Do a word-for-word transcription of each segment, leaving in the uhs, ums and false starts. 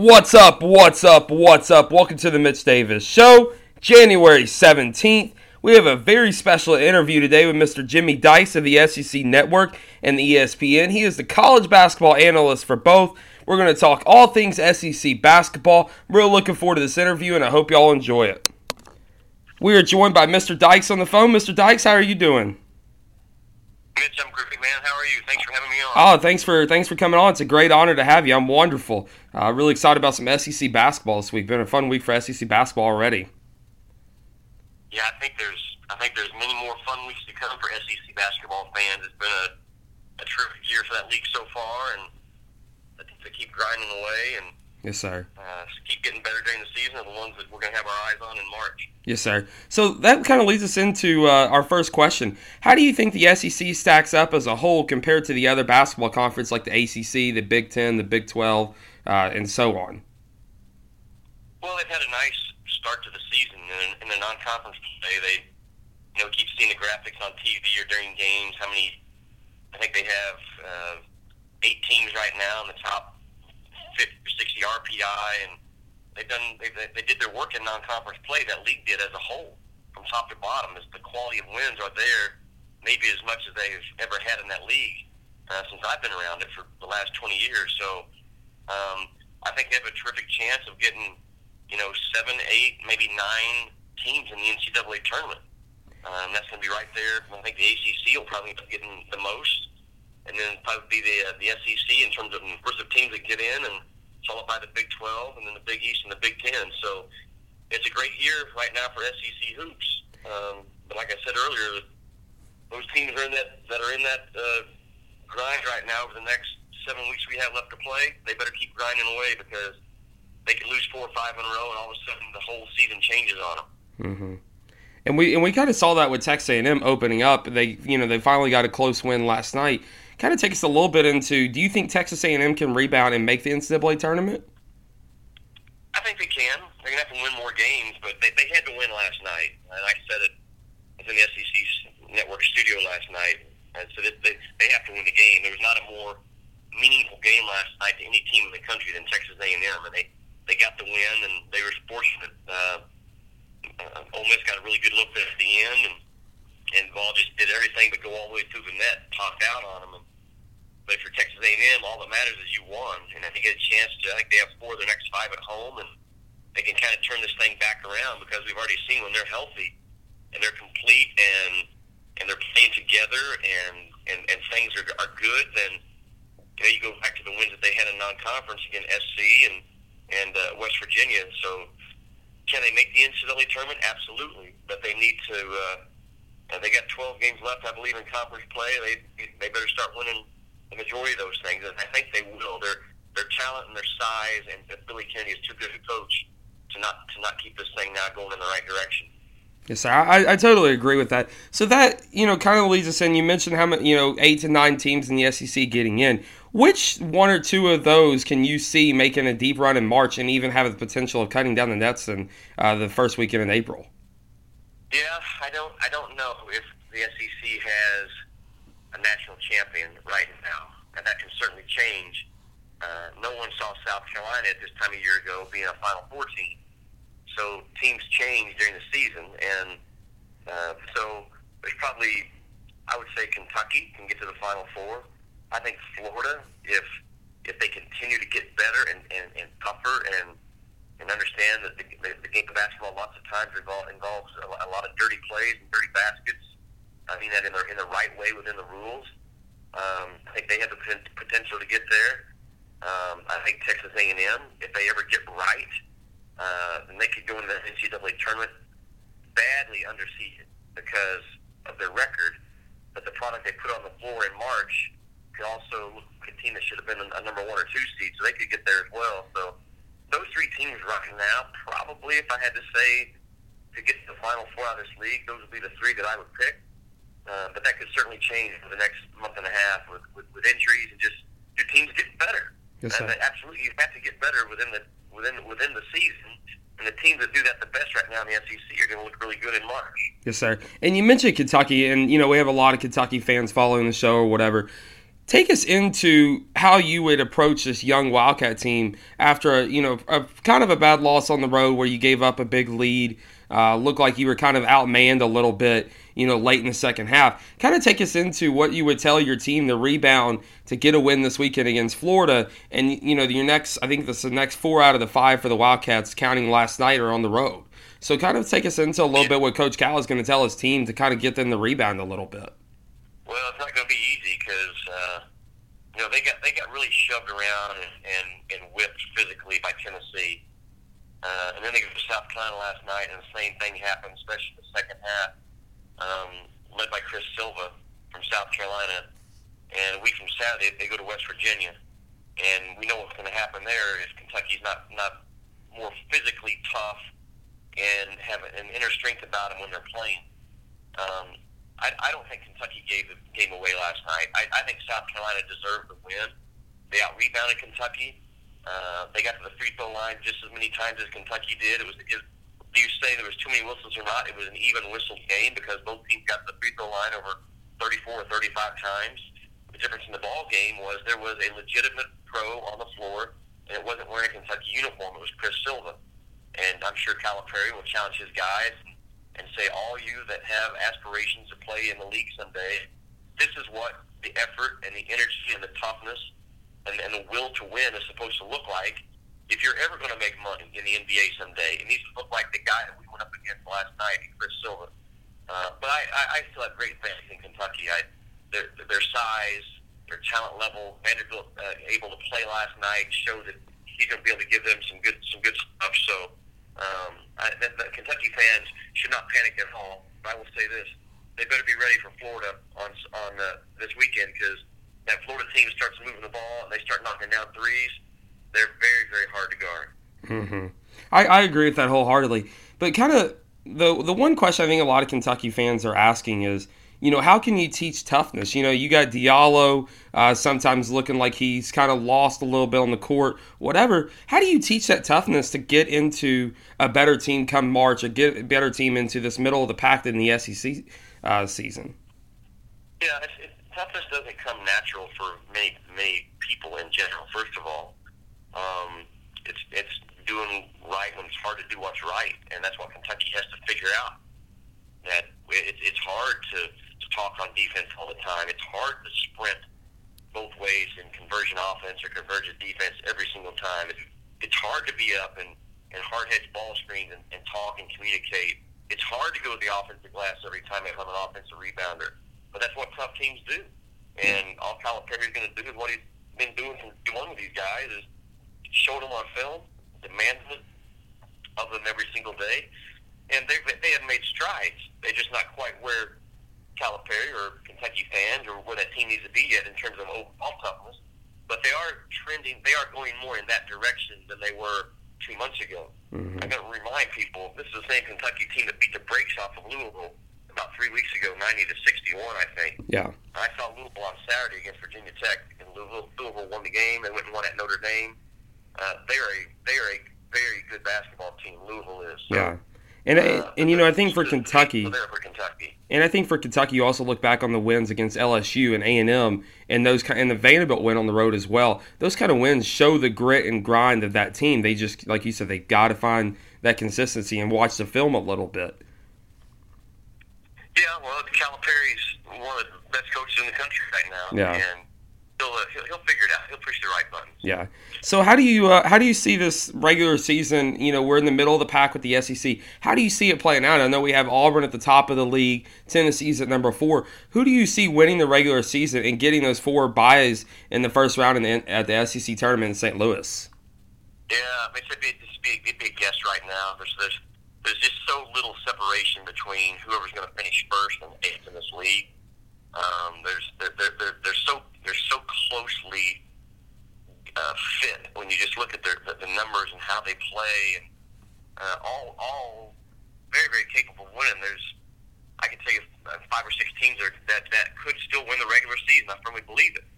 What's up, what's up, what's up? Welcome to the Mitch Davis Show, January seventeenth. We have a very special interview today with Mister Jimmy Dykes of the S E C Network and the E S P N. He is the college basketball analyst for both. We're going to talk all things S E C basketball. We're really looking forward to this interview, and I hope y'all enjoy it. We are joined by Mister Dykes on the phone. Mister Dykes, how are you doing? Mitch, I'm groovy, man. How are you? Thanks for having me on. Oh, thanks for thanks for coming on. It's a great honor to have you. I'm wonderful. Uh, really excited about some S E C basketball this week. Been a fun week for S E C basketball already. Yeah, I think there's I think there's many more fun weeks to come for S E C basketball fans. It's been a, a terrific year for that league so far, and I think they keep grinding away and yes, sir. Uh, keep getting better during the season, the ones that we're going to have our eyes on in March. Yes, sir. So that kind of leads us into uh, our first question. How do you think the S E C stacks up as a whole compared to the other basketball conference like the A C C, the Big Ten, the Big twelve, uh, and so on? Well, they've had a nice start to the season. In, in the non-conference play, they you know, keep seeing the graphics on T V or during games. How many? I think they have uh, eight teams right now in the top fifty or sixty R P I, and they've done they, they did their work in non-conference play. That league did as a whole, from top to bottom, as the quality of wins are there, maybe as much as they've ever had in that league uh, since I've been around it for the last twenty years. So um, I think they have a terrific chance of getting you know seven, eight, maybe nine teams in the N C double A tournament. Um, that's going to be right there. I think the A C C will probably end up getting the most. And then probably be the uh, the S E C in terms of numbers of teams that get in, and followed by the Big twelve, and then the Big East and the Big Ten. So it's a great year right now for S E C hoops. Um, but like I said earlier, those teams are in that that are in that uh, grind right now. Over the next seven weeks we have left to play, they better keep grinding away, because they could lose four or five in a row, and all of a sudden the whole season changes on them. Mm-hmm. And we and we kind of saw that with Texas A and M opening up. They you know they finally got a close win last night. Kind of take us a little bit into, do you think Texas A and M can rebound and make the N C double A tournament? I think they can. They're going to have to win more games, but they, they had to win last night. And like I said, it was in the S E C Network studio last night. And so they, they, they have to win the game. There was not a more meaningful game last night to any team in the country than Texas A and M. And they, they got the win, and they were fortunate. Uh, uh, Ole Miss got a really good look at the end, and, and Vol just did everything but go all the way through the net, popped out on them. And, But for Texas A and M, all that matters is you won, and I think they get a chance to. I think they have four of their next five at home, and they can kind of turn this thing back around, because we've already seen when they're healthy and they're complete and and they're playing together and and, and things are are good. Then you know you go back to the wins that they had in non-conference against S C and and uh, West Virginia. So can they make the N C double A tournament? Absolutely, but they need to. Uh, they got twelve games left, I believe, in conference play. They they better start winning the majority of those things, and I think they will. Their their talent and their size, and Billy Kennedy is too good a coach to not to not keep this thing now going in the right direction. Yes, I I totally agree with that. So that you know kind of leads us in. You mentioned how many you know eight to nine teams in the S E C getting in. Which one or two of those can you see making a deep run in March, and even have the potential of cutting down the nets in uh, the first weekend in April? Yeah, I don't I don't know if the S E C has a national champion right now, and that can certainly change. Uh, no one saw South Carolina at this time a year ago being a Final Four team, so teams change during the season, and uh, so there's probably, I would say, Kentucky can get to the Final Four. I think Florida, if if they continue to get better and, and, and tougher and and understand that the, the, the game of basketball lots of times involves, involves a, a lot of dirty plays and dirty baskets. I mean that in the, in the right way within the rules. Um, I think they have the p- potential to get there. Um, I think Texas A and M, if they ever get right, uh, then they could go into the N C double A tournament badly underseeded because of their record. But the product they put on the floor in March could also look like a team that should have been a number one or two seed, so they could get there as well. So those three teams right now, probably, if I had to say, to get to the Final Four out of this league, those would be the three that I would pick. Uh, but that could certainly change for the next month and a half with, with, with injuries and just your teams getting better. Yes, and absolutely, you have to get better within the within within the season. And the teams that do that the best right now in the S E C are going to look really good in March. Yes, sir. And you mentioned Kentucky, and you know we have a lot of Kentucky fans following the show or whatever. Take us into how you would approach this young Wildcat team after, a, you know, a, kind of a bad loss on the road where you gave up a big lead, uh, looked like you were kind of outmanned a little bit, you know, late in the second half. Kind of take us into what you would tell your team to rebound to get a win this weekend against Florida. And, you know, your next, I think this is the next four out of the five for the Wildcats, counting last night, are on the road. So kind of take us into a little bit what Coach Cal is going to tell his team to kind of get them to rebound a little bit. Well, it's not going to be easy because uh, you know they got they got really shoved around and, and, and whipped physically by Tennessee, uh, and then they go to South Carolina last night, and the same thing happened, especially in the second half, um, led by Chris Silva from South Carolina. And a week from Saturday, they go to West Virginia, and we know what's going to happen there if Kentucky's not not more physically tough and have an inner strength about them when they're playing. Um, I, I don't think Kentucky gave the game away last night. I, I think South Carolina deserved the win. They out-rebounded Kentucky. Uh, they got to the free-throw line just as many times as Kentucky did. It was, it, do you say there was too many whistles or not? It was an even whistle game because both teams got to the free-throw line over thirty-four or thirty-five times. The difference in the ball game was there was a legitimate pro on the floor, and it wasn't wearing a Kentucky uniform. It was Chris Silva. And I'm sure Calipari will challenge his guys and say, all you that have aspirations to play in the league someday, this is what the effort and the energy and the toughness and, and the will to win is supposed to look like if you're ever going to make money in the N B A someday. It needs to look like the guy that we went up against last night, Chris Silva. Uh, but I, I, I still have great faith in Kentucky. I, their, their size, their talent level, Vanderbilt uh, able to play last night showed that he's going to be able to give them some good some good stuff. So um, I, the, the Kentucky fans should not panic at all. But I will say this: they better be ready for Florida on on uh, this weekend, because that Florida team starts moving the ball and they start knocking down threes. They're very, very hard to guard. Mm-hmm. I, I agree with that wholeheartedly. But kind of the the one question I think a lot of Kentucky fans are asking is, you know, how can you teach toughness? You know, you got Diallo uh, sometimes looking like he's kind of lost a little bit on the court, whatever. How do you teach that toughness to get into a better team come March, or get a better team into this middle of the pack in the S E C uh, season? Yeah, it's, it, toughness doesn't come natural for many, many people in general. First of all, um, it's it's doing right when it's hard to do what's right, and that's what Kentucky has to figure out. That it, it's hard to talk on defense all the time. It's hard to sprint both ways in conversion offense or convergent defense every single time. It's, it's hard to be up and, and hard-hedge ball screens and, and talk and communicate. It's hard to go to the offensive glass every time they have an offensive rebounder. But that's what tough teams do. And all Calipari is going to do is what he's been doing from day one with these guys is show them on film, demand it of them every single day. And they they have made strides. They're just not quite where Calipari or Kentucky fans or where that team needs to be yet in terms of overall toughness, but they are trending, they are going more in that direction than they were two months ago. Mm-hmm. I've got to remind people, this is the same Kentucky team that beat the brakes off of Louisville about three weeks ago, ninety to sixty-one, I think. Yeah. I saw Louisville on Saturday against Virginia Tech, and Louisville, Louisville won the game. They went and won at Notre Dame. Uh, they are a, they are a very good basketball team, Louisville is. So. Yeah. And, uh, and you know, I think for Kentucky, for Kentucky, and I think for Kentucky, you also look back on the wins against L S U and A and M, and those and the Vanderbilt win on the road as well. Those kind of wins show the grit and grind of that team. They just, like you said, they got to find that consistency and watch the film a little bit. Yeah, well, Calipari's one of the best coaches in the country right now. Yeah. And He'll, uh, he'll, he'll figure it out. He'll push the right buttons. Yeah. So how do you uh, how do you see this regular season? You know, we're in the middle of the pack with the S E C. How do you see it playing out? I know we have Auburn at the top of the league. Tennessee's at number four. Who do you see winning the regular season and getting those four buys in the first round in the, at the S E C tournament in Saint Louis? Yeah, I mean, it'd be, it'd be, it'd be a guess right now. There's, there's there's just so little separation between whoever's going to finish first and eighth in this league. Um, there's they're, they're, they're, they're so they're so closely uh, fit when you just look at their, the, the numbers and how they play, and uh, all all very, very capable of winning. There's I can tell you five or six teams are, that that could still win the regular season. I firmly believe it,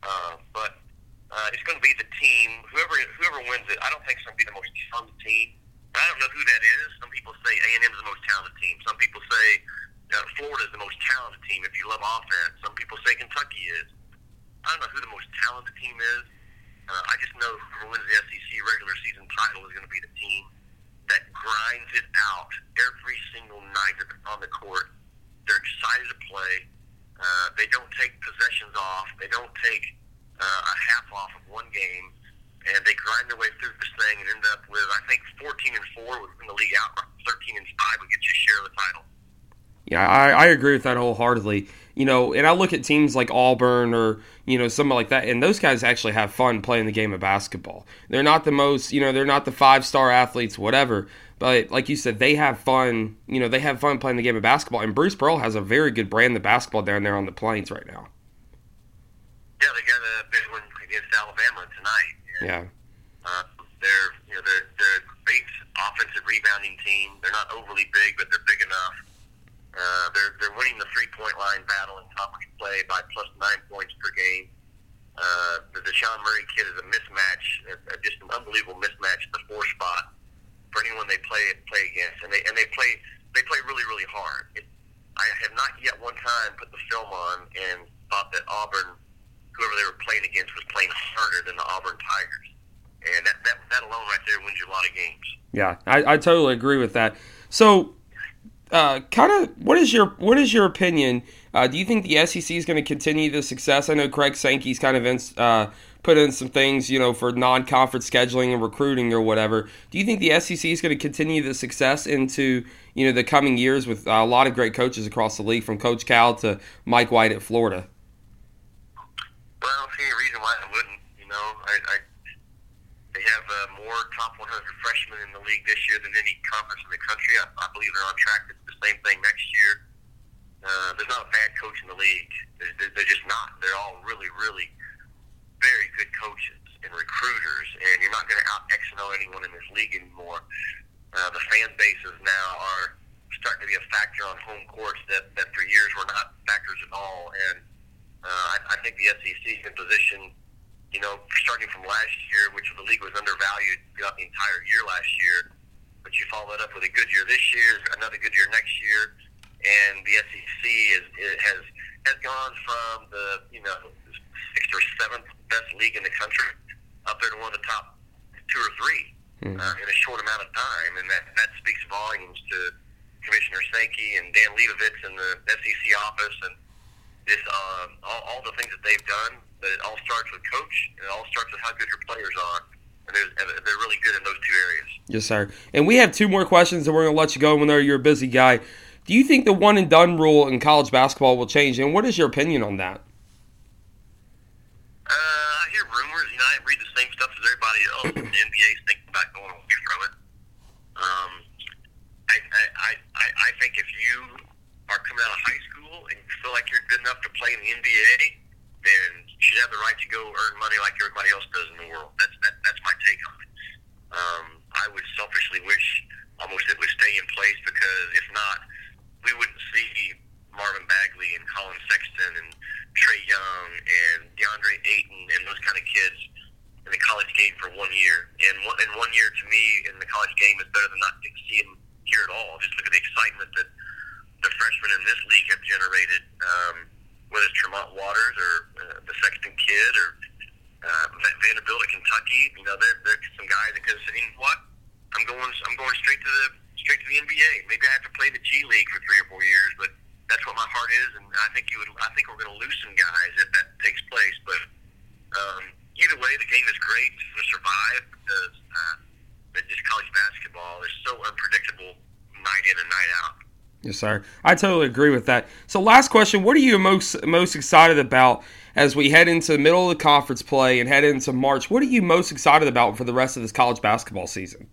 uh, but uh, it's going to be the team whoever whoever wins it. I don't think it's going to be the most talented team. I don't know who that is. Some people say A and M is the most talented team. Some people say. Florida is the most talented team if you love offense. Some people say Kentucky is. I don't know who the most talented team is. Uh, I just know whoever wins the S E C regular season title is going to be the team that grinds it out every single night on the court. They're excited to play. Uh, they don't take possessions off. They don't take uh, a half off of one game. And they grind their way through this thing and end up with, I think, fourteen and four in the league out, thirteen and five would get you a share of the title. Yeah, I, I agree with that wholeheartedly. You know, and I look at teams like Auburn or, you know, something like that, and those guys actually have fun playing the game of basketball. They're not the most, you know, they're not the five-star athletes, whatever, but like you said, they have fun, you know, they have fun playing the game of basketball, and Bruce Pearl has a very good brand of basketball down there on the Plains right now. Yeah, they got a big one against Alabama tonight. And, yeah. Uh, they're, you know, they're, they're a great offensive rebounding team. They're not overly big, but they're big enough. Uh, they're they're winning the three-point line battle in conference play by plus nine points per game. Uh, the Deshaun Murray kid is a mismatch, a, a, just an unbelievable mismatch, the four spot for anyone they play play against, and they and they play they play really really hard. It, I have not yet one time put the film on and thought that Auburn, whoever they were playing against, was playing harder than the Auburn Tigers, and that that, that alone right there wins you a lot of games. Yeah, I, I totally agree with that. So. Uh, kind of, what is your what is your opinion? Uh, do you think the S E C is going to continue the success? I know Craig Sankey's kind of in, uh, put in some things, you know, for non-conference scheduling and recruiting or whatever. Do you think the S E C is going to continue the success into, you know, the coming years with a lot of great coaches across the league, from Coach Cal to Mike White at Florida? Well, I don't see any reason why I wouldn't. You know, I, I they have uh, more top one hundred freshmen in the league this year than any conference in the country. I, I believe they're on track to same thing next year. Uh, there's not a bad coach in the league. They're, they're just not. They're all really, really very good coaches and recruiters, and you're not going to out X and O anyone in this league anymore. Uh, the fan bases now are starting to be a factor on home courts that, that for years were not factors at all, and uh, I, I think the S E C is in position, you know, starting from last year, which the league was undervalued throughout the entire year last year. But you follow that up with a good year this year, another good year next year, and the S E C is, it has has gone from the, you know, sixth or seventh best league in the country up there to one of the top two or three mm. uh, in a short amount of time, and that, that speaks volumes to Commissioner Sankey and Dan Leibovitz and the S E C office and this um, all, all the things that they've done. But it all starts with coach, and it all starts with how good your players are. And they're, they're really good in those two areas. Yes, sir. And we have two more questions, and we're going to let you go. Even though you're a busy guy, do you think the one-and-done rule in college basketball will change, and what is your opinion on that? Uh, I hear rumors. You know, I read the same stuff as everybody else. The N B A's thinking about going away from it. Um, I, I, I, I think if you are coming out of high school and you feel like you're good enough to play in the N B A, then you should have the right to go earn money like everybody else does in the world. That's that, that's my take on it. Um, I would selfishly wish almost it would stay in place, because if not, we wouldn't see Marvin Bagley and Colin Sexton and Trey Young and Deandre Ayton and those kind of kids in the college game for one year. And one, and one year, to me, in the college game is better than not seeing them here at all. Just look at the excitement that the freshmen in this league have generated. Um, whether it's Tremont Waters or uh, the Sexton kid or uh, Vanderbilt at Kentucky, you know, they're, they're some guys that could say, you know what, I'm going, I'm going straight to the straight to the N B A. Maybe I have to play the G League for three or four years, but that's what my heart is, and I think you would, I think we're going to lose some guys if that takes place. But um, either way, the game is great to survive, because uh, just college basketball is so unpredictable night in and night out. Yes, sir. I totally agree with that. So last question, what are you most most excited about as we head into the middle of the conference play and head into March? What are you most excited about for the rest of this college basketball season?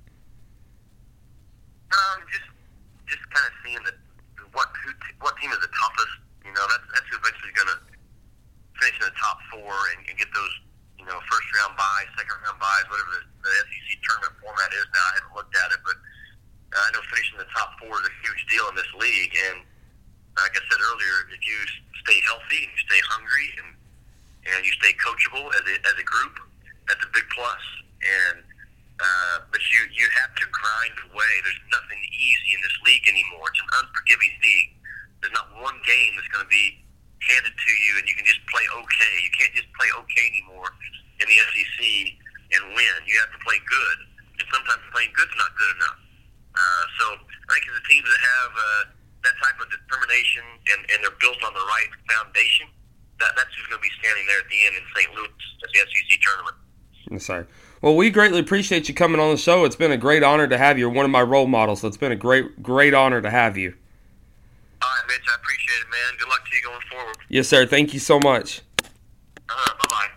Um, just just kind of seeing that what who, what team is the toughest. You know, that's, that's eventually going to finish in the top four and, and get those, you know, first-round buys, second-round buys, whatever the, the S E C tournament format is now. I haven't looked at it, but I know finishing the top four is a huge deal in this league, and like I said earlier, if you stay healthy, and you stay hungry, and and you stay coachable as a as a group, that's a big plus. And uh, but you you have to grind away. There's nothing easy in this league anymore. It's an unforgiving league. There's not one game that's going to be handed to you, and you can just play okay. You can't just play and you have to play good. And sometimes playing good's not good enough. Uh, so I think it's the teams that have uh, that type of determination and, and they're built on the right foundation, that, that's who's going to be standing there at the end in Saint Louis at the S E C tournament. Yes, sir. Well, we greatly appreciate you coming on the show. It's been a great honor to have you. You're one of my role models, so it's been a great, great honor to have you. All right, Mitch, I appreciate it, man. Good luck to you going forward. Yes, sir. Thank you so much.